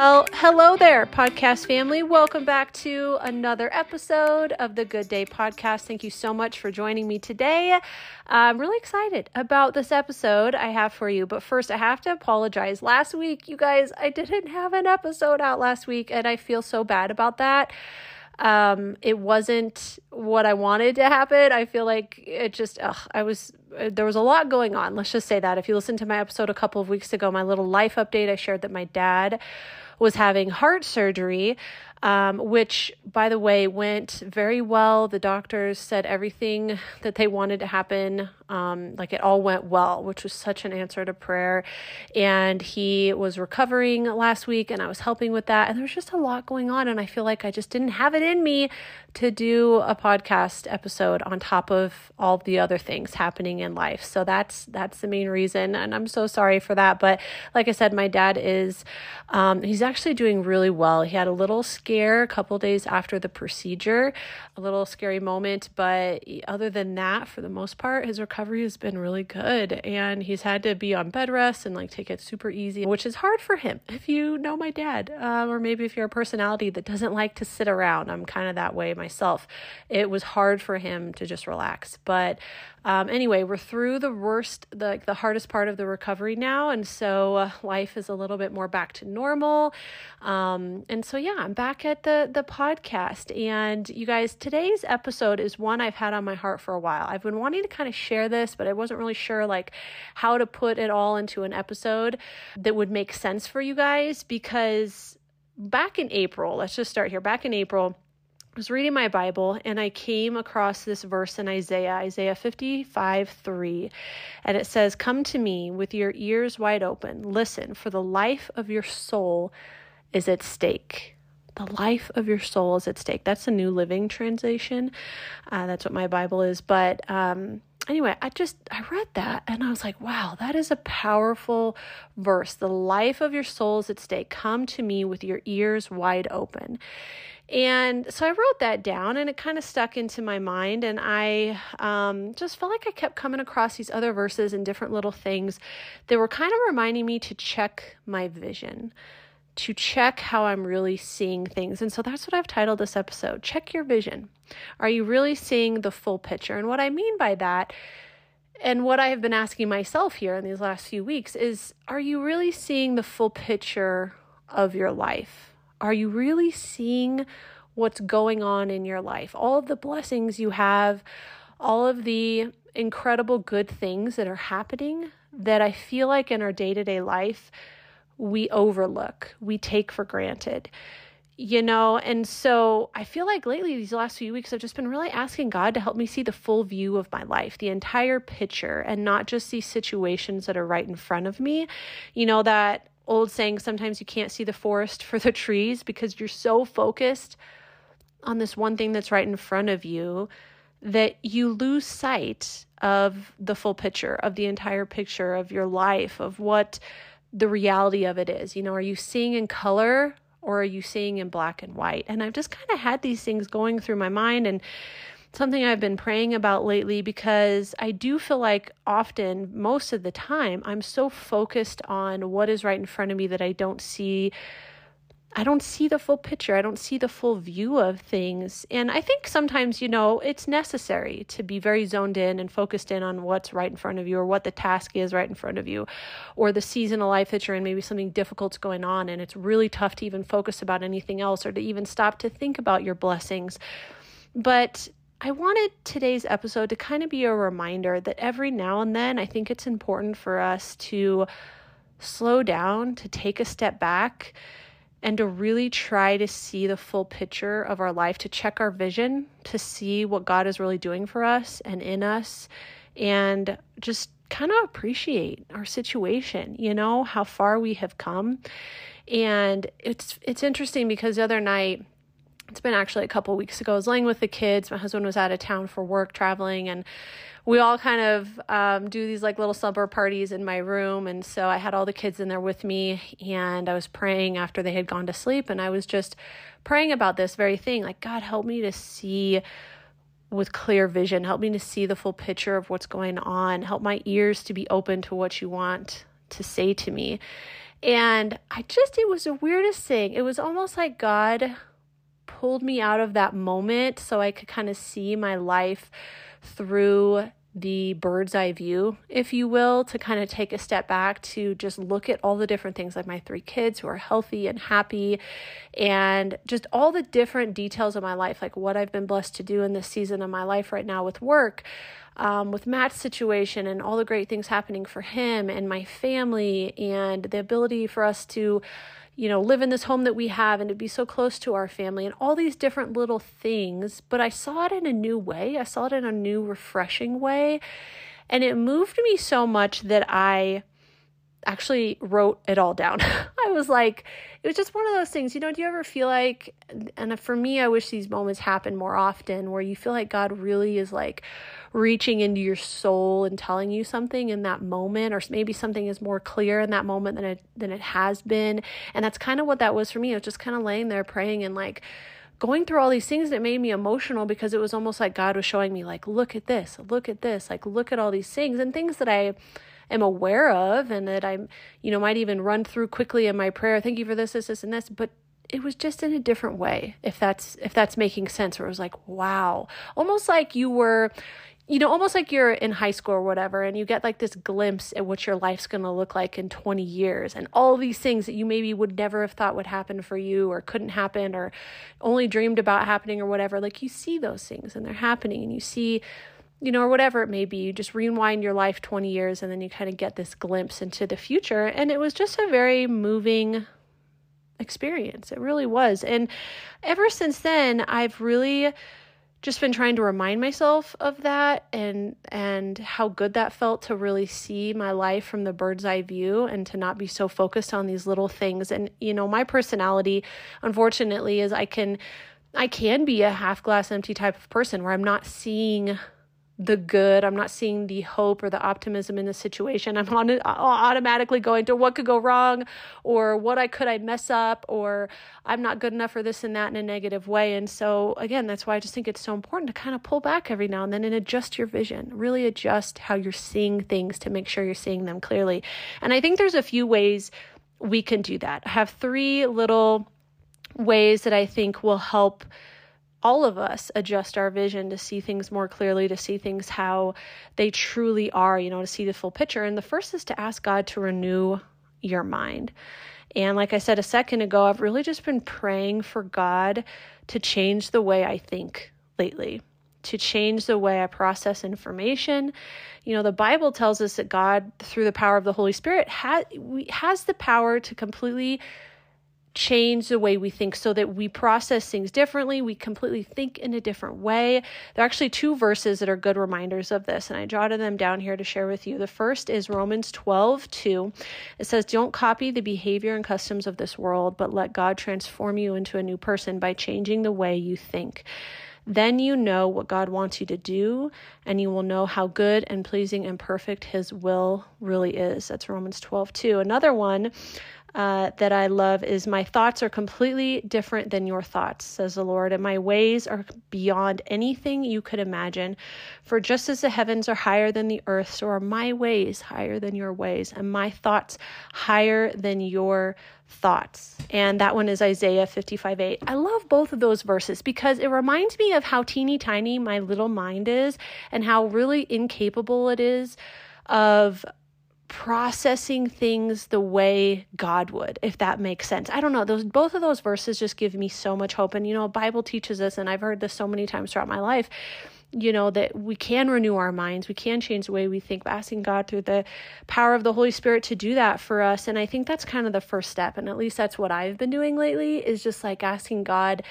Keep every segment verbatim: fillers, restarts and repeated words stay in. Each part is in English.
Well, hello there, podcast family. Welcome back to another episode of the Good Day Podcast. Thank you so much for joining me today. I'm really excited about this episode I have for you, but first I have to apologize. Last week, you guys, I didn't have an episode out last week, and I feel so bad about that. Um, it wasn't what I wanted to happen. I feel like it just, ugh, I was, there was a lot going on. Let's just say that. If you listened to my episode a couple of weeks ago, my little life update, I shared that my dad was having heart surgery, um, which, by the way, went very well. The doctors said everything that they wanted to happen, um, like it all went well, which was such an answer to prayer. And he was recovering last week, and I was helping with that. And there was just a lot going on, and I feel like I just didn't have it in me to do a podcast episode on top of all the other things happening in life. So that's that's the main reason, and I'm so sorry for that. But like I said, my dad is, um, he's actually actually doing really well. He had a little scare a couple days after the procedure, a little scary moment, but other than that, for the most part, his recovery has been really good, and he's had to be on bed rest and like take it super easy, which is hard for him if you know my dad, uh, or maybe if you're a personality that doesn't like to sit around. I'm kind of that way myself. It was hard for him to just relax, but um, anyway, we're through the worst, the, the hardest part of the recovery now, and so uh, life is a little bit more back to normal. Um, and so, yeah, I'm back at the, the podcast, and you guys, today's episode is one I've had on my heart for a while. I've been wanting to kind of share this, but I wasn't really sure like how to put it all into an episode that would make sense for you guys, because back in April, let's just start here. Back in April, I was reading my Bible, and I came across this verse in Isaiah, Isaiah fifty-five three, and it says, "Come to me with your ears wide open. Listen, for the life of your soul is at stake." The life of your soul is at stake. That's a New Living Translation. Uh, that's what my Bible is. But um, anyway, I just, I read that, and I was like, wow, that is a powerful verse. The life of your soul is at stake. Come to me with your ears wide open. And so I wrote that down, and it kind of stuck into my mind, and I um, just felt like I kept coming across these other verses and different little things that were kind of reminding me to check my vision, to check how I'm really seeing things. And so that's what I've titled this episode, Check Your Vision. Are you really seeing the full picture? And what I mean by that, and what I have been asking myself here in these last few weeks, is, are you really seeing the full picture of your life? Are you really seeing what's going on in your life? All of the blessings you have, all of the incredible good things that are happening that I feel like in our day-to-day life, we overlook, we take for granted, you know? And so I feel like lately, these last few weeks, I've just been really asking God to help me see the full view of my life, the entire picture, and not just see situations that are right in front of me. You know, that old saying, sometimes you can't see the forest for the trees, because you're so focused on this one thing that's right in front of you that you lose sight of the full picture, of the entire picture of your life, of what the reality of it is. You know, are you seeing in color, or are you seeing in black and white? And I've just kind of had these things going through my mind, and something I've been praying about lately, because I do feel like often, most of the time, I'm so focused on what is right in front of me that I don't see, I don't see the full picture. I don't see the full view of things. And I think sometimes, you know, it's necessary to be very zoned in and focused in on what's right in front of you, or what the task is right in front of you, or the season of life that you're in. Maybe something difficult's going on, and it's really tough to even focus about anything else, or to even stop to think about your blessings. But I wanted today's episode to kind of be a reminder that every now and then, I think it's important for us to slow down, to take a step back, and to really try to see the full picture of our life, to check our vision, to see what God is really doing for us and in us, and just kind of appreciate our situation, you know, how far we have come. And it's it's interesting, because the other night, it's been actually a couple weeks ago, I was laying with the kids. My husband was out of town for work, traveling, and we all kind of um, do these like little supper parties in my room. And so I had all the kids in there with me, and I was praying after they had gone to sleep. And I was just praying about this very thing, like, God, help me to see with clear vision. Help me to see the full picture of what's going on. Help my ears to be open to what you want to say to me. And I just, it was the weirdest thing. It was almost like God pulled me out of that moment so I could kind of see my life through the bird's eye view, if you will, to kind of take a step back to just look at all the different things, like my three kids who are healthy and happy, and just all the different details of my life, like what I've been blessed to do in this season of my life right now with work, um, with Matt's situation and all the great things happening for him and my family, and the ability for us to, you know, live in this home that we have and to be so close to our family and all these different little things. But I saw it in a new way. I saw it in a new, refreshing way. And it moved me so much that I actually wrote it all down. I was like, it was just one of those things, you know, do you ever feel like, and for me, I wish these moments happen more often, where you feel like God really is like reaching into your soul and telling you something in that moment, or maybe something is more clear in that moment than it, than it has been. And that's kind of what that was for me. I was just kind of laying there praying and like going through all these things that made me emotional, because it was almost like God was showing me like, look at this, look at this, like, look at all these things, and things that I am aware of and that I'm, you know, might even run through quickly in my prayer. Thank you for this, this, this, and this. But it was just in a different way, if that's, if that's making sense, where it was like, wow, almost like you were, you know, almost like you're in high school or whatever, and you get like this glimpse at what your life's going to look like in twenty years, and all these things that you maybe would never have thought would happen for you, or couldn't happen, or only dreamed about happening or whatever. Like you see those things and they're happening, and you see, you know, or whatever it may be, you just rewind your life twenty years, and then you kind of get this glimpse into the future. And it was just a very moving experience. It really was. And ever since then, I've really just been trying to remind myself of that, and and how good that felt to really see my life from the bird's eye view, and to not be so focused on these little things. And, you know, my personality, unfortunately, is I can, I can be a half glass empty type of person, where I'm not seeing the good, I'm not seeing the hope or the optimism in the situation. I'm on, automatically going to what could go wrong, or what I could I mess up, or I'm not good enough for this and that, in a negative way. And so again, that's why I just think it's so important to kind of pull back every now and then and adjust your vision, really adjust how you're seeing things to make sure you're seeing them clearly. And I think there's a few ways we can do that. I have three little ways that I think will help all of us adjust our vision to see things more clearly, to see things how they truly are, you know, to see the full picture. And the first is to ask God to renew your mind. And like I said a second ago, I've really just been praying for God to change the way I think lately, to change the way I process information. You know, the Bible tells us that God, through the power of the Holy Spirit, has, has the power to completely change the way we think, so that we process things differently. We completely think in a different way. There are actually two verses that are good reminders of this, and I jotted them down here to share with you. The first is Romans twelve two. It says, "Don't copy the behavior and customs of this world, but let God transform you into a new person by changing the way you think. Then you know what God wants you to do, and you will know how good and pleasing and perfect His will really is." That's Romans twelve two. Another one Uh, that I love is, "My thoughts are completely different than your thoughts, says the Lord, and my ways are beyond anything you could imagine. For just as the heavens are higher than the earth, so are my ways higher than your ways, and my thoughts higher than your thoughts." And that one is Isaiah fifty-five eight. I love both of those verses because it reminds me of how teeny tiny my little mind is, and how really incapable it is of processing things the way God would, if that makes sense. I don't know. Those, both of those verses just give me so much hope. And, you know, the Bible teaches us, and I've heard this so many times throughout my life, you know, that we can renew our minds. We can change the way we think, by asking God through the power of the Holy Spirit to do that for us. And I think that's kind of the first step. And at least that's what I've been doing lately, is just like asking God,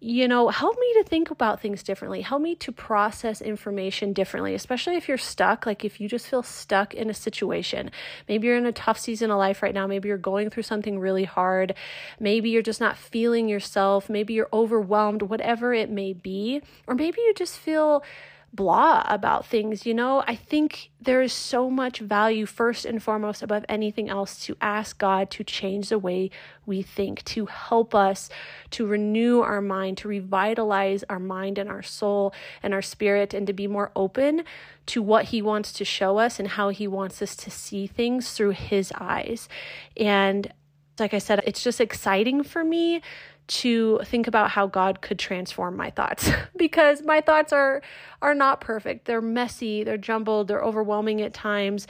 you know, help me to think about things differently. Help me to process information differently, especially if you're stuck. Like if you just feel stuck in a situation, maybe you're in a tough season of life right now. Maybe you're going through something really hard. Maybe you're just not feeling yourself. Maybe you're overwhelmed, whatever it may be. Or maybe you just feel blah about things, you know, I think there is so much value, first and foremost, above anything else, to ask God to change the way we think, to help us to renew our mind, to revitalize our mind and our soul and our spirit, and to be more open to what He wants to show us and how He wants us to see things through His eyes. And like I said, it's just exciting for me to think about how God could transform my thoughts, because my thoughts are are not perfect. They're messy, they're jumbled, they're overwhelming at times.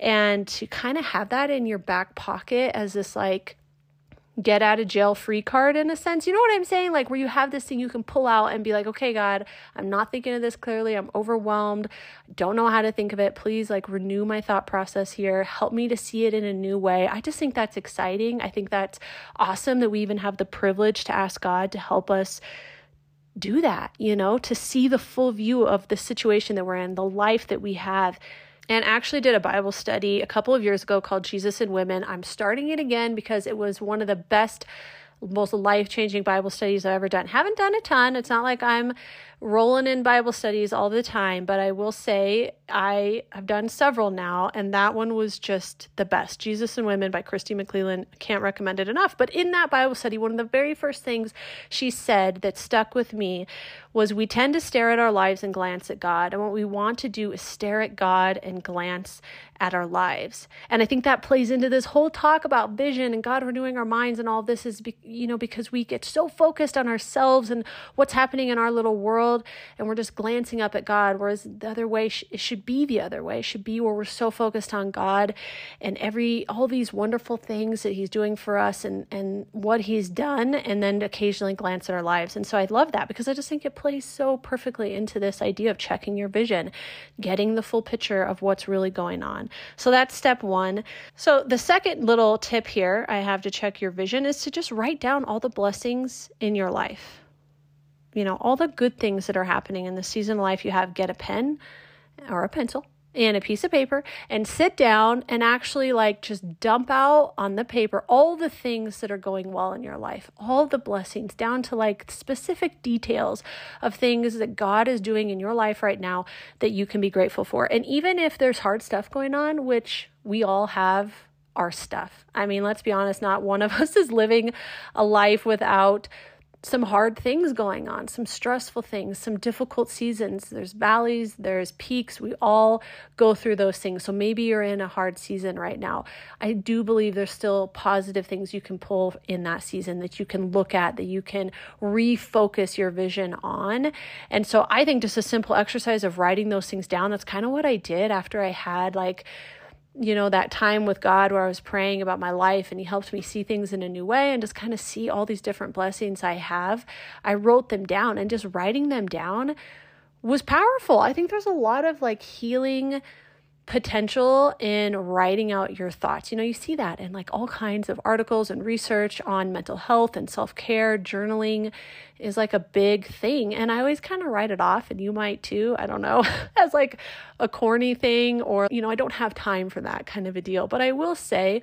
And to kind of have that in your back pocket as this like get out of jail free card, in a sense, you know what I'm saying? Like where you have this thing you can pull out and be like, okay, God, I'm not thinking of this clearly. I'm overwhelmed. Don't know how to think of it. Please like renew my thought process here. Help me to see it in a new way. I just think that's exciting. I think that's awesome that we even have the privilege to ask God to help us do that, you know, to see the full view of the situation that we're in, the life that we have. And actually did a Bible study a couple of years ago called Jesus and Women. I'm starting it again because it was one of the best, most life-changing Bible studies I've ever done. Haven't done a ton. It's not like I'm rolling in Bible studies all the time, but I will say I have done several now, and that one was just the best. Jesus and Women by Christy McClellan. Can't recommend it enough. But in that Bible study, one of the very first things she said that stuck with me was we tend to stare at our lives and glance at God. And what we want to do is stare at God and glance at our lives. And I think that plays into this whole talk about vision and God renewing our minds and all this is, be, you know, because we get so focused on ourselves and what's happening in our little world. And we're just glancing up at God. Whereas the other way, sh- it should be the other way. It should be where we're so focused on God and every, all these wonderful things that He's doing for us and, and what He's done, and then occasionally glance at our lives. And so I love that because I just think it plays so perfectly into this idea of checking your vision, getting the full picture of what's really going on. So that's step one. So the second little tip here I have to check your vision is to just write down all the blessings in your life. You know, all the good things that are happening in the season of life you have. Get a pen or a pencil and a piece of paper and sit down and actually like just dump out on the paper all the things that are going well in your life, all the blessings down to like specific details of things that God is doing in your life right now that you can be grateful for. And even if there's hard stuff going on, which we all have our stuff. I mean, let's be honest, not one of us is living a life without some hard things going on, some stressful things, some difficult seasons. There's valleys, there's peaks. We all go through those things. So maybe you're in a hard season right now. I do believe there's still positive things you can pull in that season that you can look at, that you can refocus your vision on. And so I think just a simple exercise of writing those things down, that's kind of what I did after I had like, you know, that time with God where I was praying about my life and He helped me see things in a new way and just kind of see all these different blessings I have. I wrote them down, and just writing them down was powerful. I think there's a lot of like healing potential in writing out your thoughts. You know, you see that in like all kinds of articles and research on mental health and self-care. Journaling is like a big thing. And I always kind of write it off, and you might too, I don't know, as like a corny thing or, you know, I don't have time for that kind of a deal. But I will say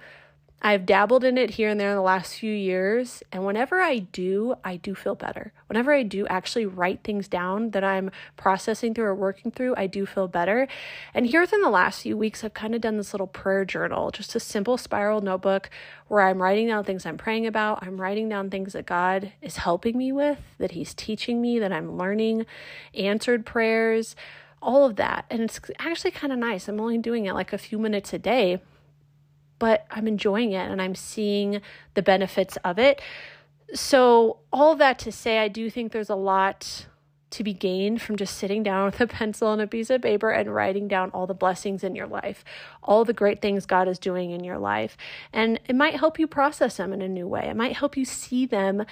I've dabbled in it here and there in the last few years. And whenever I do, I do feel better. Whenever I do actually write things down that I'm processing through or working through, I do feel better. And here within the last few weeks, I've kind of done this little prayer journal, just a simple spiral notebook where I'm writing down things I'm praying about. I'm writing down things that God is helping me with, that He's teaching me, that I'm learning, answered prayers, all of that. And it's actually kind of nice. I'm only doing it like a few minutes a day, but I'm enjoying it and I'm seeing the benefits of it. So all of that to say, I do think there's a lot to be gained from just sitting down with a pencil and a piece of paper and writing down all the blessings in your life, all the great things God is doing in your life. And it might help you process them in a new way. It might help you see them,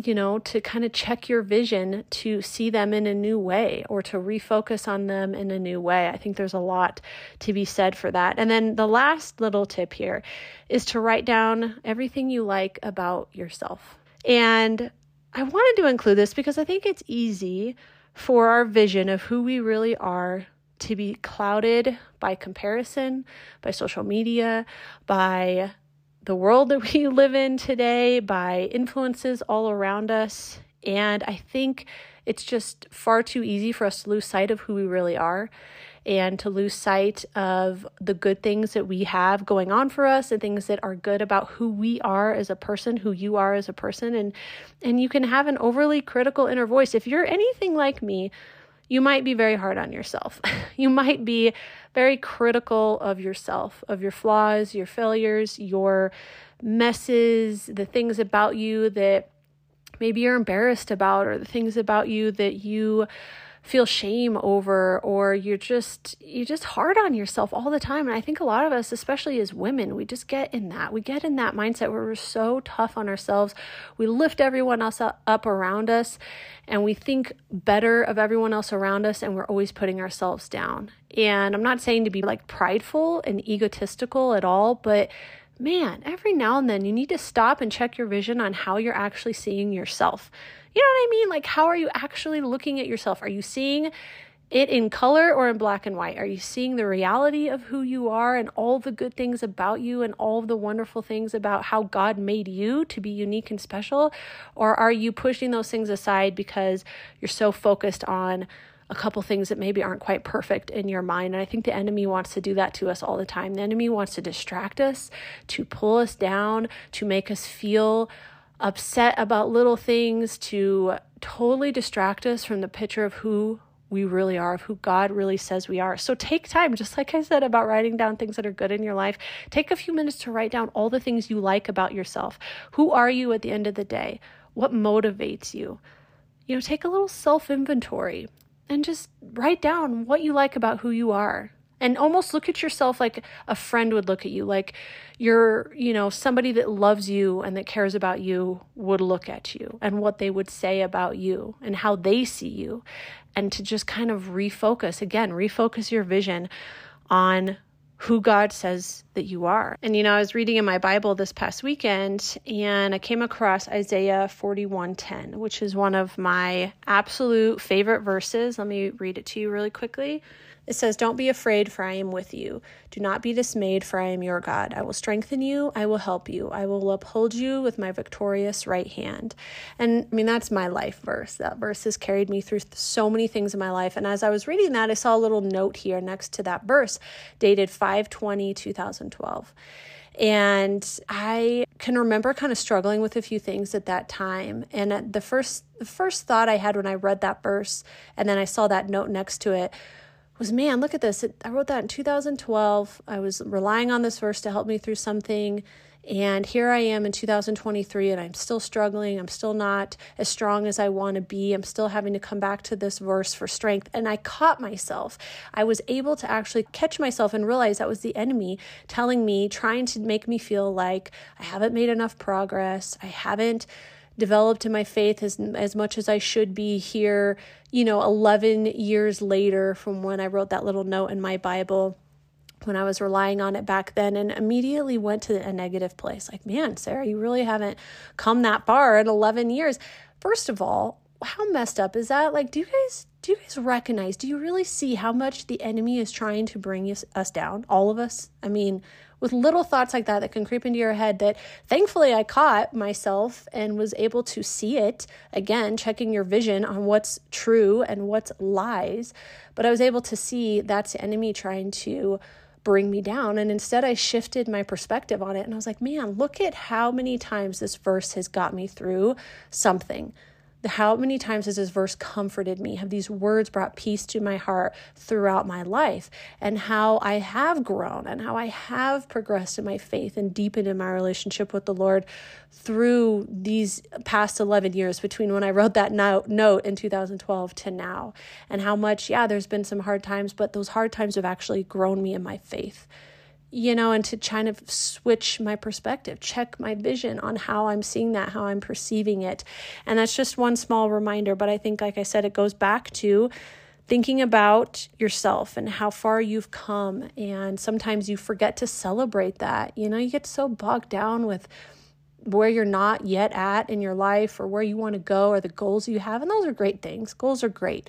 you know, to kind of check your vision, to see them in a new way or to refocus on them in a new way. I think there's a lot to be said for that. And then the last little tip here is to write down everything you like about yourself. And I wanted to include this because I think it's easy for our vision of who we really are to be clouded by comparison, by social media, by the world that we live in today, by influences all around us. And I think It's just far too easy for us to lose sight of who we really are and to lose sight of the good things that we have going on for us and things that are good about who we are as a person, who you are as a person. And, and you can have an overly critical inner voice. If you're anything like me, you might be very hard on yourself. You might be very critical of yourself, of your flaws, your failures, your messes, the things about you that maybe you're embarrassed about, or the things about you that you feel shame over, or you're just you're just hard on yourself all the time. And I think a lot of us, especially as women, we just get in that. We get in that mindset where we're so tough on ourselves. We lift everyone else up around us, and we think better of everyone else around us, and we're always putting ourselves down. And I'm not saying to be like prideful and egotistical at all, but man, every now and then you need to stop and check your vision on how you're actually seeing yourself. You know what I mean? Like, how are you actually looking at yourself? Are you seeing it in color or in black and white? Are you seeing the reality of who you are and all the good things about you and all the wonderful things about how God made you to be unique and special? Or are you pushing those things aside because you're so focused on a couple things that maybe aren't quite perfect in your mind? And I think the enemy wants to do that to us all the time. The enemy wants to distract us, to pull us down, to make us feel upset about little things, to totally distract us from the picture of who we really are, of who God really says we are. So take time, just like I said about writing down things that are good in your life. Take a few minutes to write down all the things you like about yourself. Who are you at the end of the day? What motivates you? You know, take a little self-inventory. And just write down what you like about who you are. And almost look at yourself like a friend would look at you, like you're, you know, somebody that loves you and that cares about you would look at you and what they would say about you and how they see you. And to just kind of refocus, again, refocus your vision on who God says that you are. And, you know, I was reading in my Bible this past weekend, and I came across Isaiah forty-one ten, which is one of my absolute favorite verses. Let me read it to you really quickly. It says, "Don't be afraid, for I am with you. Do not be dismayed, for I am your God. I will strengthen you. I will help you. I will uphold you with my victorious right hand." And I mean, that's my life verse. That verse has carried me through so many things in my life. And as I was reading that, I saw a little note here next to that verse dated five twenty, two thousand twelve. And I can remember kind of struggling with a few things at that time. And at the first, the first thought I had when I read that verse, and then I saw that note next to it, was, man, look at this. It, I wrote that in two thousand twelve. I was relying on this verse to help me through something. And here I am in two thousand twenty-three, and I'm still struggling. I'm still not as strong as I want to be. I'm still having to come back to this verse for strength. And I caught myself. I was able to actually catch myself and realize that was the enemy telling me, trying to make me feel like I haven't made enough progress. I haven't developed in my faith as as much as I should be here, you know, eleven years later from when I wrote that little note in my Bible, when I was relying on it back then, and immediately went to a negative place. Like, man, Sarah, you really haven't come that far in eleven years. First of all, how messed up is that? Like, do you guys do you guys recognize, do you really see how much the enemy is trying to bring us, us down, all of us? I mean, with little thoughts like that that can creep into your head that thankfully I caught myself and was able to see it, again, checking your vision on what's true and what's lies. But I was able to see that's the enemy trying to bring me down. And instead I shifted my perspective on it. And I was like, man, look at how many times this verse has got me through something. How many times has this verse comforted me? Have these words brought peace to my heart throughout my life? And how I have grown and how I have progressed in my faith and deepened in my relationship with the Lord through these past eleven years between when I wrote that note in two thousand twelve to now. And how much, yeah, there's been some hard times, but those hard times have actually grown me in my faith. You know, and to kind of switch my perspective, check my vision on how I'm seeing that, how I'm perceiving it. And that's just one small reminder. But I think, like I said, it goes back to thinking about yourself and how far you've come. And sometimes you forget to celebrate that. You know, you get so bogged down with where you're not yet at in your life or where you want to go or the goals you have. And those are great things. Goals are great.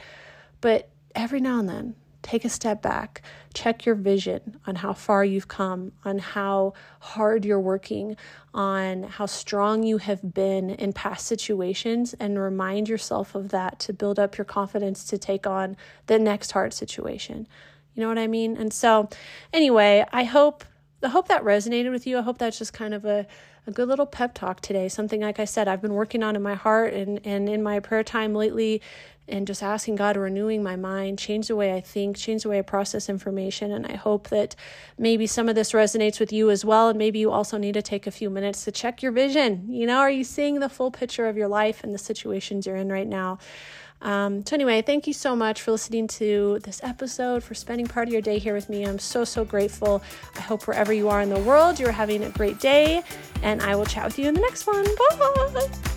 But every now and then, Take a step back, check your vision on how far you've come, on how hard you're working, on how strong you have been in past situations, and remind yourself of that to build up your confidence to take on the next hard situation. You know what I mean? And so anyway, I hope I hope that resonated with you. I hope that's just kind of a, a good little pep talk today. Something, like I said, I've been working on in my heart and, and in my prayer time lately, and just asking God, renewing my mind, change the way I think, change the way I process information. And I hope that maybe some of this resonates with you as well. And maybe you also need to take a few minutes to check your vision. You know, are you seeing the full picture of your life and the situations you're in right now? Um, so anyway, thank you so much for listening to this episode, for spending part of your day here with me. I'm so, so grateful. I hope wherever you are in the world, you're having a great day, and I will chat with you in the next one. Bye.